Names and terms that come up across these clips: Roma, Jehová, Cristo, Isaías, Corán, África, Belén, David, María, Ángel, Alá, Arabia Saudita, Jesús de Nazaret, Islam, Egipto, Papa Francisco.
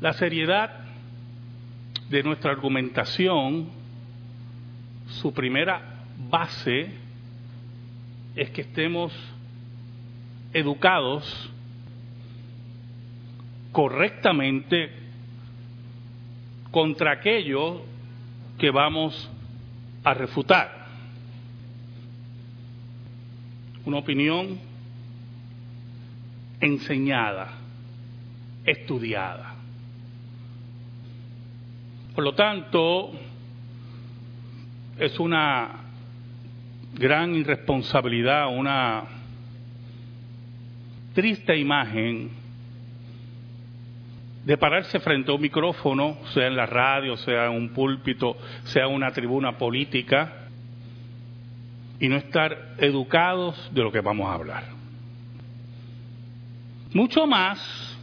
La seriedad de nuestra argumentación, su primera base es que estemos educados correctamente contra aquello que vamos a refutar. Una opinión enseñada, estudiada. Por lo tanto, es una gran irresponsabilidad, una triste imagen de pararse frente a un micrófono, sea en la radio, sea en un púlpito, sea en una tribuna política, y no estar educados de lo que vamos a hablar. Mucho más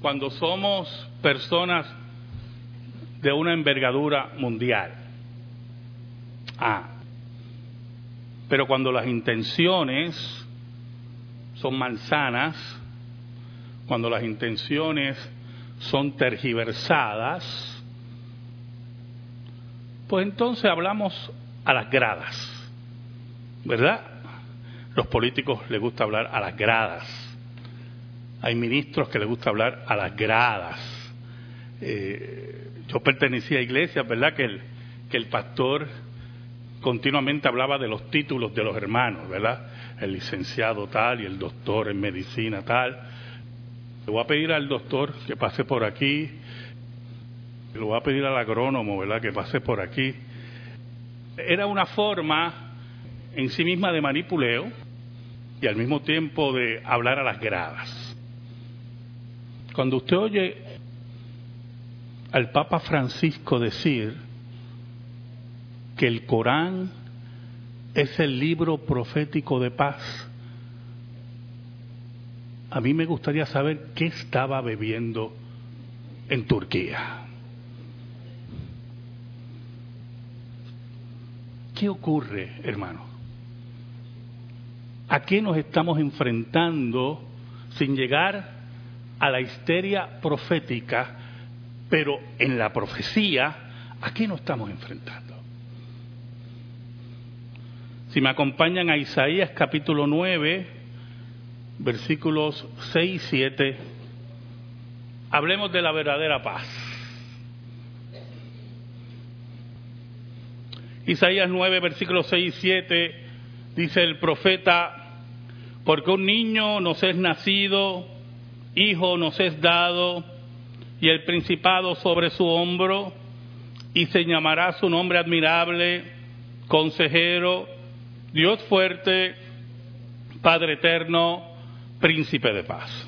cuando somos personas de una envergadura mundial. Pero cuando las intenciones son malsanas, cuando las intenciones son tergiversadas, pues entonces hablamos a las gradas, ¿verdad? Los políticos les gusta hablar a las gradas. Hay ministros que les gusta hablar a las gradas. Yo pertenecía a iglesias, ¿verdad?, que el pastor continuamente hablaba de los títulos de los hermanos, ¿verdad? El licenciado tal y el doctor en medicina tal. Le voy a pedir al doctor que pase por aquí. Le voy a pedir al agrónomo, ¿verdad?, que pase por aquí. Era una forma en sí misma de manipuleo y al mismo tiempo de hablar a las gradas. Cuando usted oye al Papa Francisco decir que el Corán es el libro profético de paz, a mí me gustaría saber qué estaba bebiendo en Turquía. ¿Qué ocurre, hermano? ¿A qué nos estamos enfrentando sin llegar a la histeria profética? Pero en la profecía, ¿a qué nos estamos enfrentando? Si me acompañan a Isaías capítulo 9... versículos 6 y 7, hablemos de la verdadera paz. Isaías 9, versículos 6 y 7, dice el profeta: porque un niño nos es nacido, hijo nos es dado, y el principado sobre su hombro, y se llamará su nombre admirable, consejero, Dios fuerte, Padre eterno, Príncipe de paz.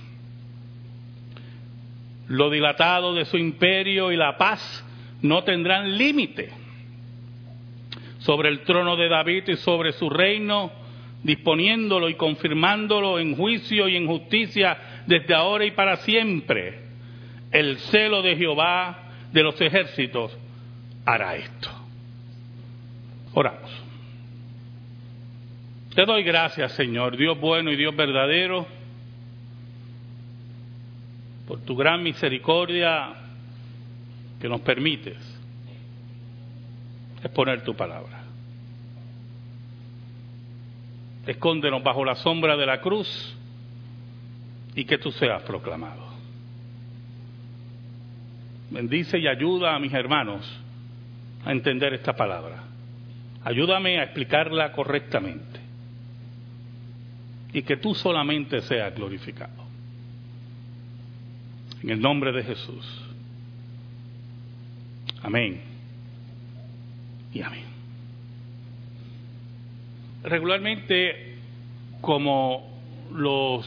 Lo dilatado de su imperio y la paz no tendrán límite. Sobre el trono de David y sobre su reino, disponiéndolo y confirmándolo en juicio y en justicia desde ahora y para siempre. El celo de Jehová de los ejércitos hará esto. Oramos. Te doy gracias, Señor, Dios bueno y Dios verdadero, por tu gran misericordia que nos permites exponer tu palabra. Escóndenos bajo la sombra de la cruz y que tú seas proclamado. Bendice y ayuda a mis hermanos a entender esta palabra. Ayúdame a explicarla correctamente y que tú solamente seas glorificado. En el nombre de Jesús. Amén. Y amén. Regularmente, como los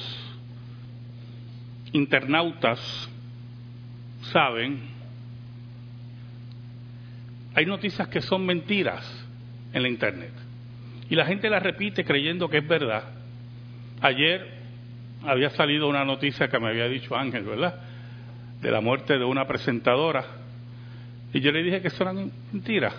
internautas saben, hay noticias que son mentiras en la internet. Y la gente las repite creyendo que es verdad. Ayer había salido una noticia que me había dicho Ángel, ¿verdad?, de la muerte de una presentadora. Y yo le dije que eso era mentira.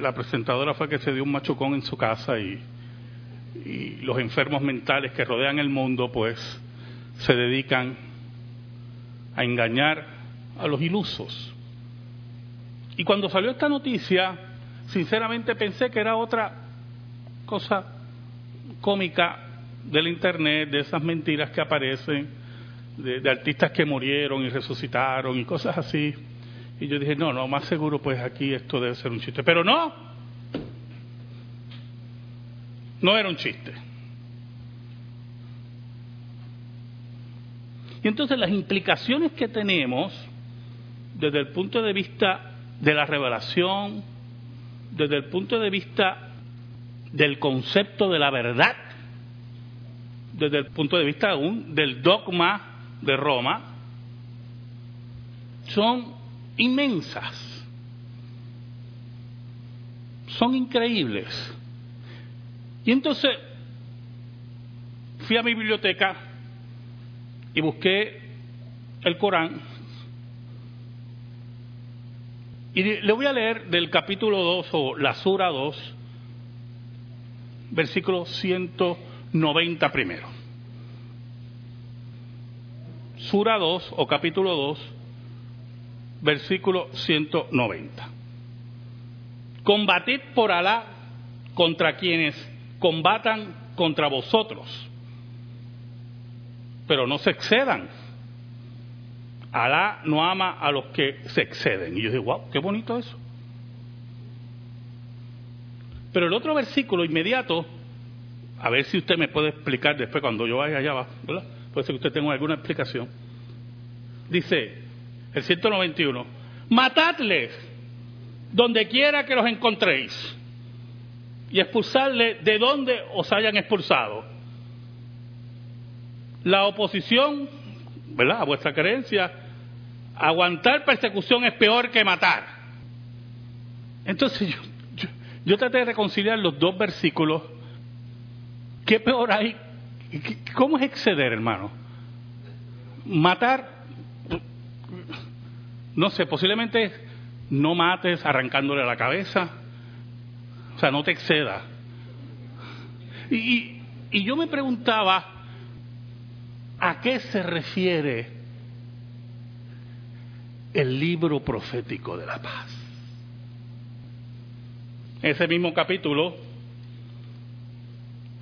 La presentadora fue que se dio un machucón en su casa y los enfermos mentales que rodean el mundo, pues, se dedican a engañar a los ilusos. Y cuando salió esta noticia, sinceramente pensé que era otra cosa cómica del internet, de esas mentiras que aparecen, de artistas que murieron y resucitaron y cosas así. Y yo dije, no, más seguro pues aquí esto debe ser un chiste. Pero no era un chiste. Y entonces las implicaciones que tenemos desde el punto de vista de la revelación, desde el punto de vista del concepto de la verdad, desde el punto de vista aún del dogma de Roma, son inmensas, son increíbles. Y entonces fui a mi biblioteca y busqué el Corán, y le voy a leer del capítulo 2 o la sura 2, versículo 190 primero. Sura 2 o capítulo 2, versículo 190. Combatid por Alá contra quienes combatan contra vosotros, pero no se excedan. Alá no ama a los que se exceden. Y yo digo, wow, qué bonito eso. Pero el otro versículo inmediato, a ver si usted me puede explicar después cuando yo vaya allá abajo, ¿verdad? Puede ser que usted tenga alguna explicación. Dice el 191, matadles donde quiera que los encontréis y expulsadles de donde os hayan expulsado. La oposición, ¿verdad?, a vuestra creencia, aguantar persecución es peor que matar. Entonces yo traté de reconciliar los dos versículos. ¿Qué peor hay? ¿Cómo es exceder, hermano? Matar, no sé, posiblemente no mates arrancándole la cabeza, o sea, no te excedas. Y yo me preguntaba, ¿a qué se refiere el libro profético de la paz? Ese mismo capítulo,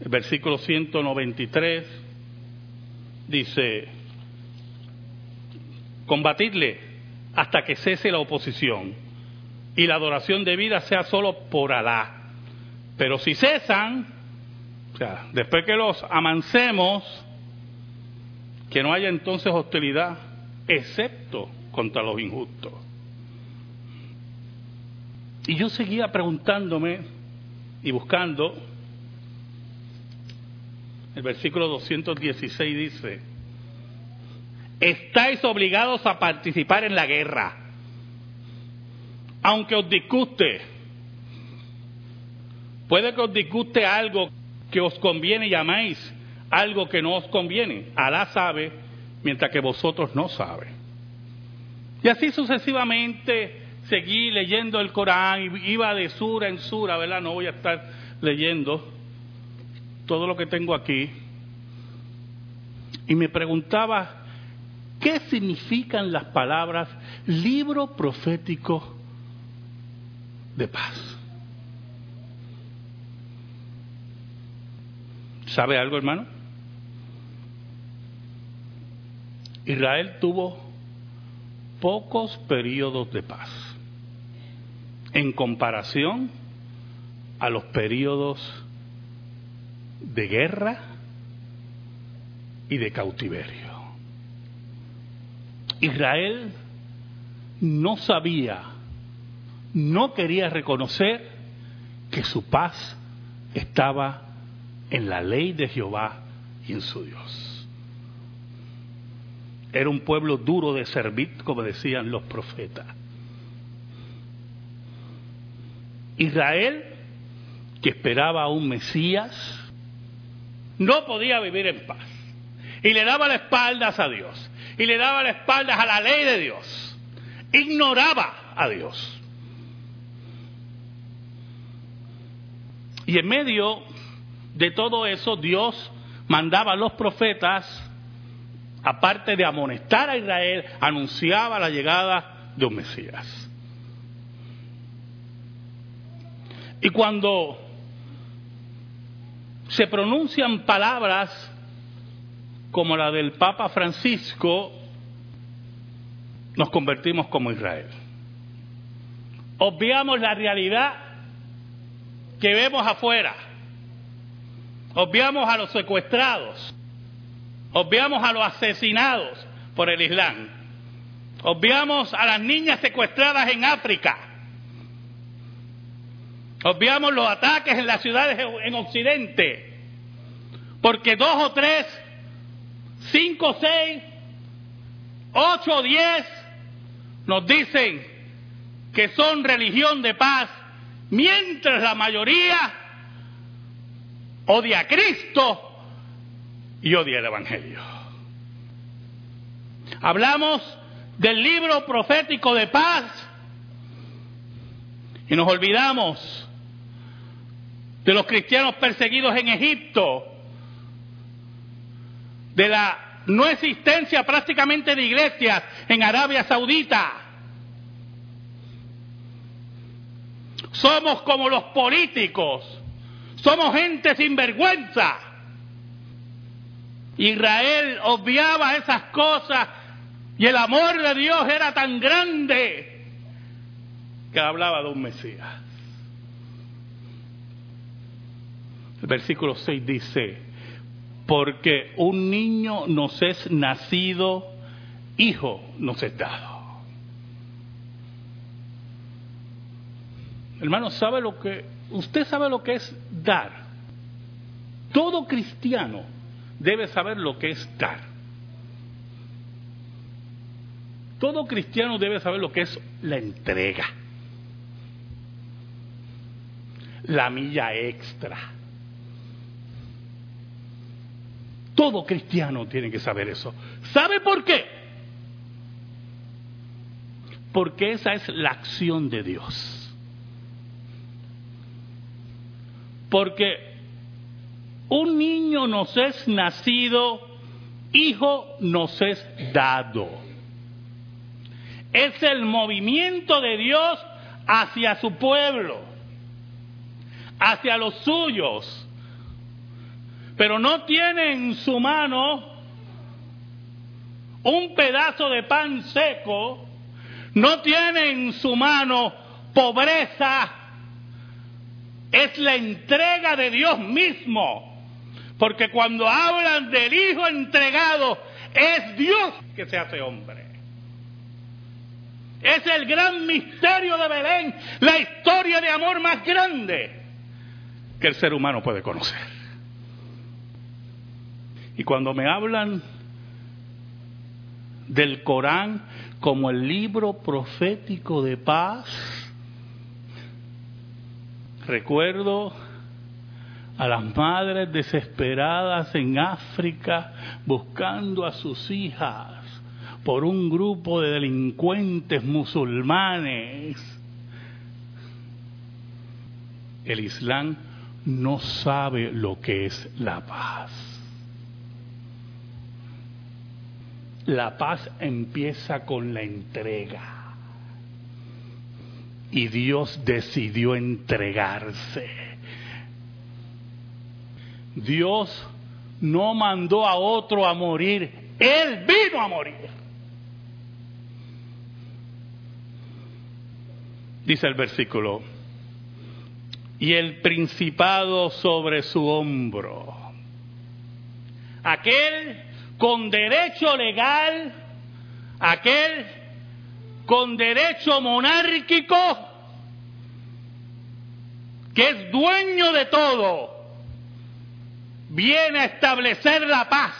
el versículo 193, dice, combatidle hasta que cese la oposición y la adoración de vida sea solo por Alá. Pero si cesan, o sea, después que los amancemos, que no haya entonces hostilidad, excepto contra los injustos. Y yo seguía preguntándome y buscando. El versículo 216 dice, estáis obligados a participar en la guerra, aunque os disguste. Puede que os disguste algo que os conviene y amáis algo que no os conviene. Alá sabe, mientras que vosotros no sabéis. Y así sucesivamente seguí leyendo el Corán, iba de sura en sura, ¿verdad? No voy a estar leyendo todo lo que tengo aquí. Y me preguntaba, ¿qué significan las palabras libro profético de paz? ¿Sabe algo, hermano? Israel tuvo pocos periodos de paz en comparación a los periodos de guerra y de cautiverio. Israel no sabía, no quería reconocer que su paz estaba en la ley de Jehová y en su Dios. Era un pueblo duro de servir, como decían los profetas. Israel, que esperaba a un Mesías, no podía vivir en paz. Y le daba la espalda a Dios. Y le daba la espalda a la ley de Dios. Ignoraba a Dios. Y en medio de todo eso, Dios mandaba a los profetas aparte de amonestar a Israel, anunciaba la llegada de un Mesías. Y cuando se pronuncian palabras como la del Papa Francisco, nos convertimos como Israel. Obviamos la realidad que vemos afuera. Obviamos a los secuestrados. Obviamos a los asesinados por el Islam. Obviamos a las niñas secuestradas en África. Obviamos los ataques en las ciudades en Occidente. Porque 2 o 3, 5 o 6, 8 o 10 nos dicen que son religión de paz, mientras la mayoría odia a Cristo y odia el Evangelio. Hablamos del libro profético de paz y nos olvidamos de los cristianos perseguidos en Egipto, de la no existencia prácticamente de iglesias en Arabia Saudita. Somos como los políticos, somos gente sin vergüenza. Israel obviaba esas cosas y el amor de Dios era tan grande que hablaba de un Mesías. El versículo 6 dice: porque un niño nos es nacido, hijo nos es dado. Hermano, ¿usted sabe lo que es dar? Todo cristiano debe saber lo que es dar. Todo cristiano debe saber lo que es la entrega, la milla extra. Todo cristiano tiene que saber eso. ¿Sabe por qué? Porque esa es la acción de Dios. Porque un niño nos es nacido, hijo nos es dado. Es el movimiento de Dios hacia su pueblo, hacia los suyos. Pero no tiene en su mano un pedazo de pan seco, no tiene en su mano pobreza. Es la entrega de Dios mismo, porque cuando hablan del Hijo entregado, es Dios que se hace hombre. Es el gran misterio de Belén, la historia de amor más grande que el ser humano puede conocer. Y cuando me hablan del Corán como el libro profético de paz, recuerdo a las madres desesperadas en África buscando a sus hijas por un grupo de delincuentes musulmanes. El Islam no sabe lo que es la paz. La paz empieza con la entrega. Y Dios decidió entregarse. Dios no mandó a otro a morir. Él vino a morir. Dice el versículo: y el principado sobre su hombro. Aquel con derecho legal, aquel con derecho monárquico, que es dueño de todo, viene a establecer la paz,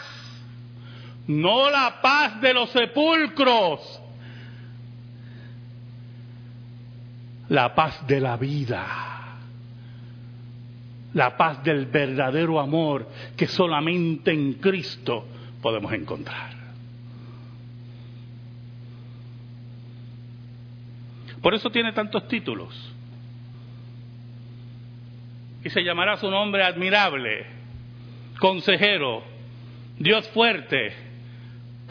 no la paz de los sepulcros, la paz de la vida, la paz del verdadero amor que solamente en Cristo podemos encontrar. Por eso tiene tantos títulos. Y se llamará su nombre admirable, consejero, Dios fuerte,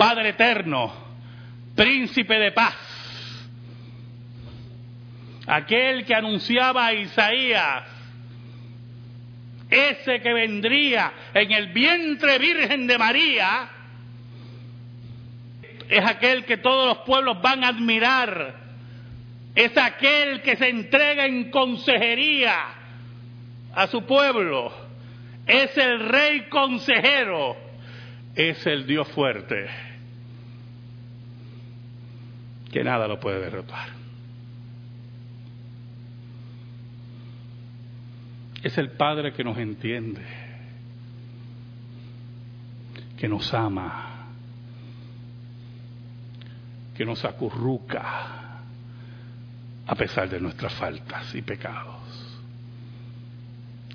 Padre eterno, príncipe de paz, aquel que anunciaba a Isaías, ese que vendría en el vientre virgen de María, es aquel que todos los pueblos van a admirar, es aquel que se entrega en consejería a su pueblo, es el rey consejero, es el Dios fuerte, que nada lo puede derrotar. Es el Padre que nos entiende, que nos ama, que nos acurruca a pesar de nuestras faltas y pecados.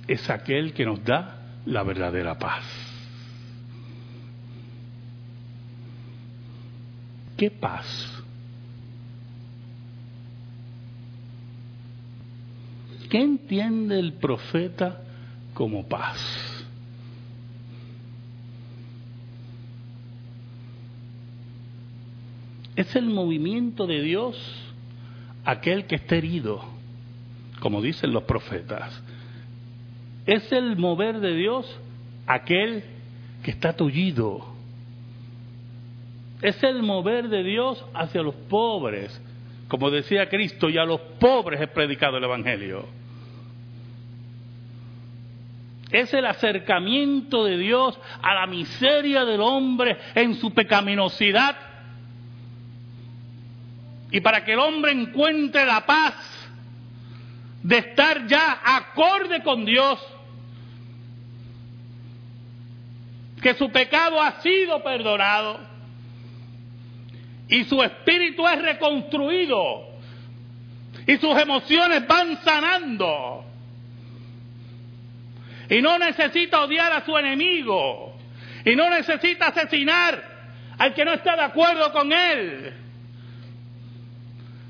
Es aquel que nos da la verdadera paz. ¿Qué paz? ¿Qué entiende el profeta como paz? Es el movimiento de Dios, aquel que está herido, como dicen los profetas. Es el mover de Dios, aquel que está tullido. Es el mover de Dios hacia los pobres, como decía Cristo, y a los pobres he predicado el Evangelio. Es el acercamiento de Dios a la miseria del hombre en su pecaminosidad. Y para que el hombre encuentre la paz de estar ya acorde con Dios, que su pecado ha sido perdonado y su espíritu es reconstruido y sus emociones van sanando. Y no necesita odiar a su enemigo. Y no necesita asesinar al que no está de acuerdo con él.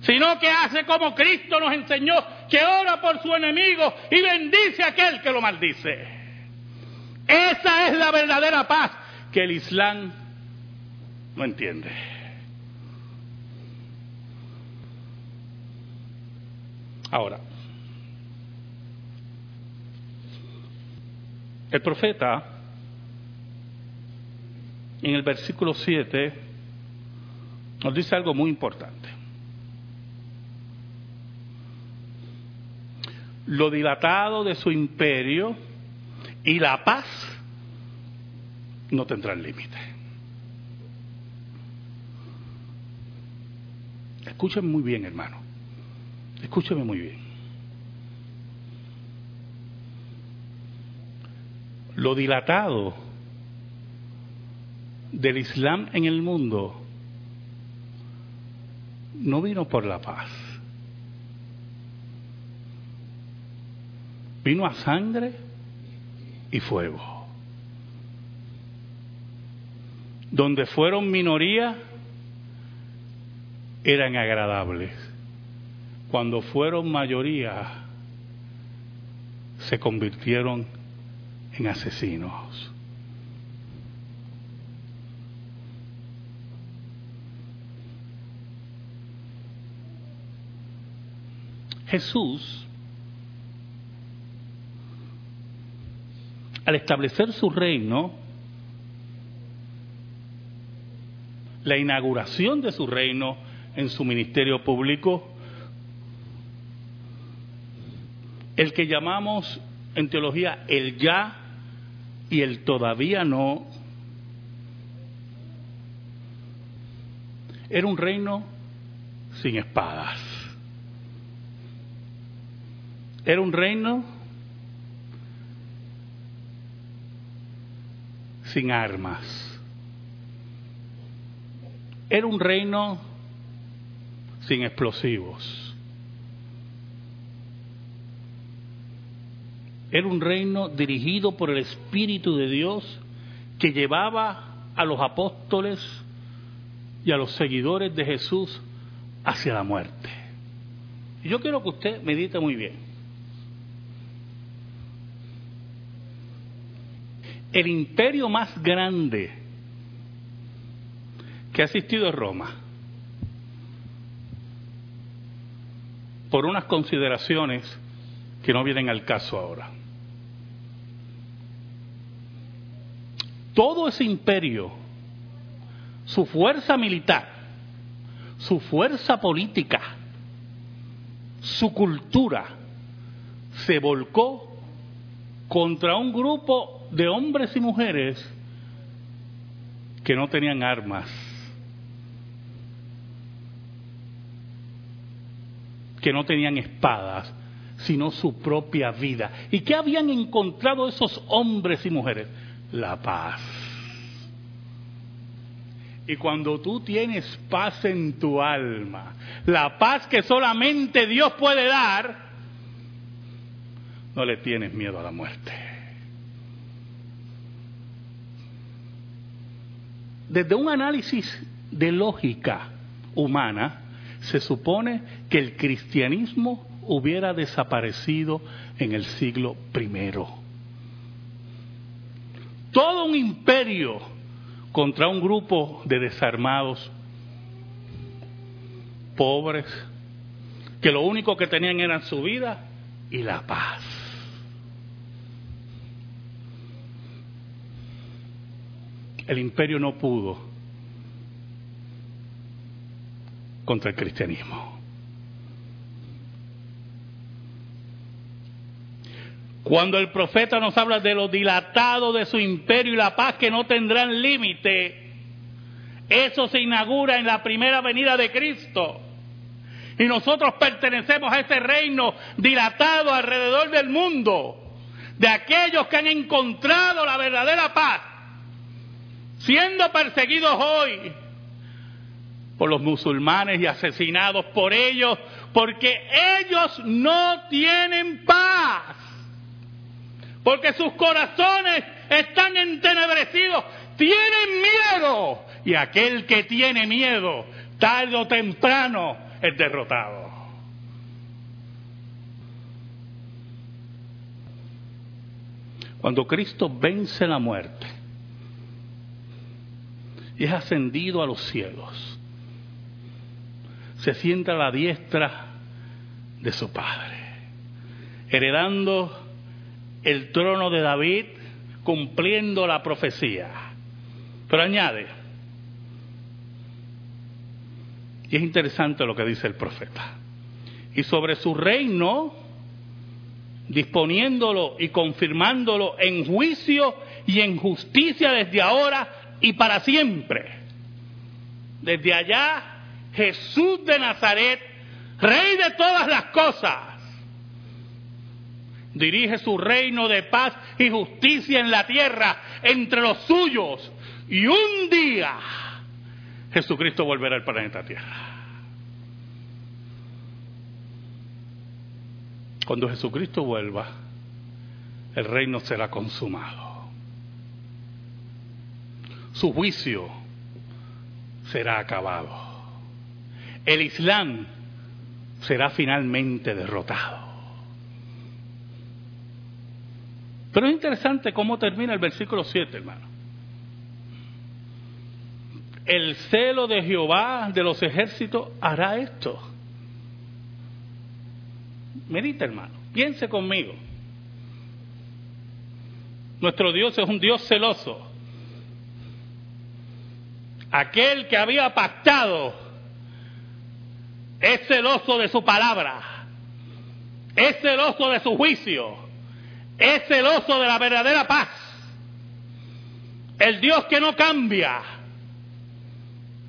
Sino que hace como Cristo nos enseñó, que ora por su enemigo y bendice a aquel que lo maldice. Esa es la verdadera paz que el Islam no entiende. Ahora, el profeta, en el versículo 7, nos dice algo muy importante. Lo dilatado de su imperio y la paz no tendrán límite. Escúchame muy bien, hermano. Escúchame muy bien. Lo dilatado del Islam en el mundo no vino por la paz. Vino a sangre y fuego. Donde fueron minoría, eran agradables. Cuando fueron mayoría, se convirtieron en asesinos. Jesús, al establecer su reino, la inauguración de su reino en su ministerio público, el que llamamos en teología el ya y el todavía no, era un reino sin espadas. Era un reino sin armas. Era un reino sin explosivos. Era un reino dirigido por el Espíritu de Dios, que llevaba a los apóstoles y a los seguidores de Jesús hacia la muerte. Y yo quiero que usted medite muy bien. El imperio más grande que ha asistido a Roma por unas consideraciones que no vienen al caso ahora. Todo ese imperio, su fuerza militar, su fuerza política, su cultura, se volcó contra un grupo de hombres y mujeres que no tenían armas, que no tenían espadas, sino su propia vida. ¿Y qué habían encontrado esos hombres y mujeres? La paz. Y cuando tú tienes paz en tu alma, la paz que solamente Dios puede dar, no le tienes miedo a la muerte. Desde un análisis de lógica humana, se supone que el cristianismo hubiera desaparecido en el siglo I. Todo un imperio contra un grupo de desarmados, pobres, que lo único que tenían era su vida y la paz. El imperio no pudo contra el cristianismo. Cuando el profeta nos habla de lo dilatado de su imperio y la paz que no tendrán límite, eso se inaugura en la primera venida de Cristo. Y nosotros pertenecemos a ese reino dilatado alrededor del mundo, de aquellos que han encontrado la verdadera paz, siendo perseguidos hoy por los musulmanes y asesinados por ellos, porque ellos no tienen paz, porque sus corazones están entenebrecidos, tienen miedo, y aquel que tiene miedo, tarde o temprano, es derrotado. Cuando Cristo vence la muerte y es ascendido a los cielos, se sienta a la diestra de su Padre, heredando el trono de David, cumpliendo la profecía. Pero añade, y es interesante lo que dice el profeta, y sobre su reino, disponiéndolo y confirmándolo en juicio y en justicia desde ahora y para siempre. Desde allá, Jesús de Nazaret, Rey de todas las cosas, dirige su reino de paz y justicia en la tierra, entre los suyos. Y un día, Jesucristo volverá al planeta Tierra. Cuando Jesucristo vuelva, el reino será consumado. Su juicio será acabado. El Islam será finalmente derrotado. Pero es interesante cómo termina el versículo 7, hermano. El celo de Jehová de los ejércitos hará esto. Medita, hermano. Piense conmigo. Nuestro Dios es un Dios celoso. Aquel que había pactado es celoso de su palabra. Es celoso de su juicio. Es celoso de la verdadera paz. El Dios que no cambia.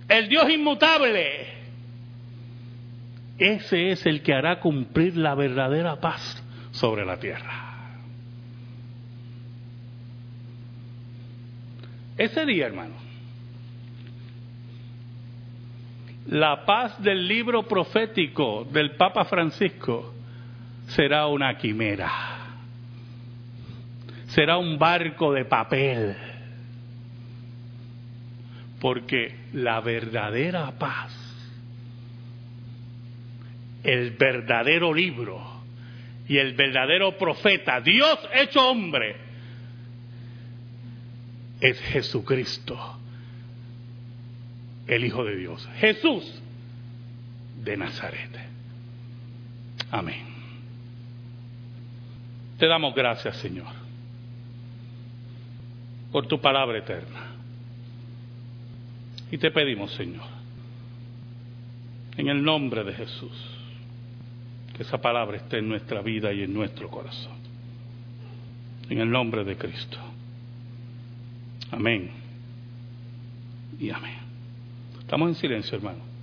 El Dios inmutable. Ese es el que hará cumplir la verdadera paz sobre la tierra. Ese día, hermano, la paz del libro profético del Papa Francisco será una quimera. Será un barco de papel, porque la verdadera paz, el verdadero libro y el verdadero profeta, Dios hecho hombre, es Jesucristo, el Hijo de Dios, Jesús de Nazaret. Amén. Te damos gracias, Señor, por tu palabra eterna. Y te pedimos, Señor, en el nombre de Jesús, que esa palabra esté en nuestra vida y en nuestro corazón. En el nombre de Cristo. Amén. Y amén. Estamos en silencio, hermano.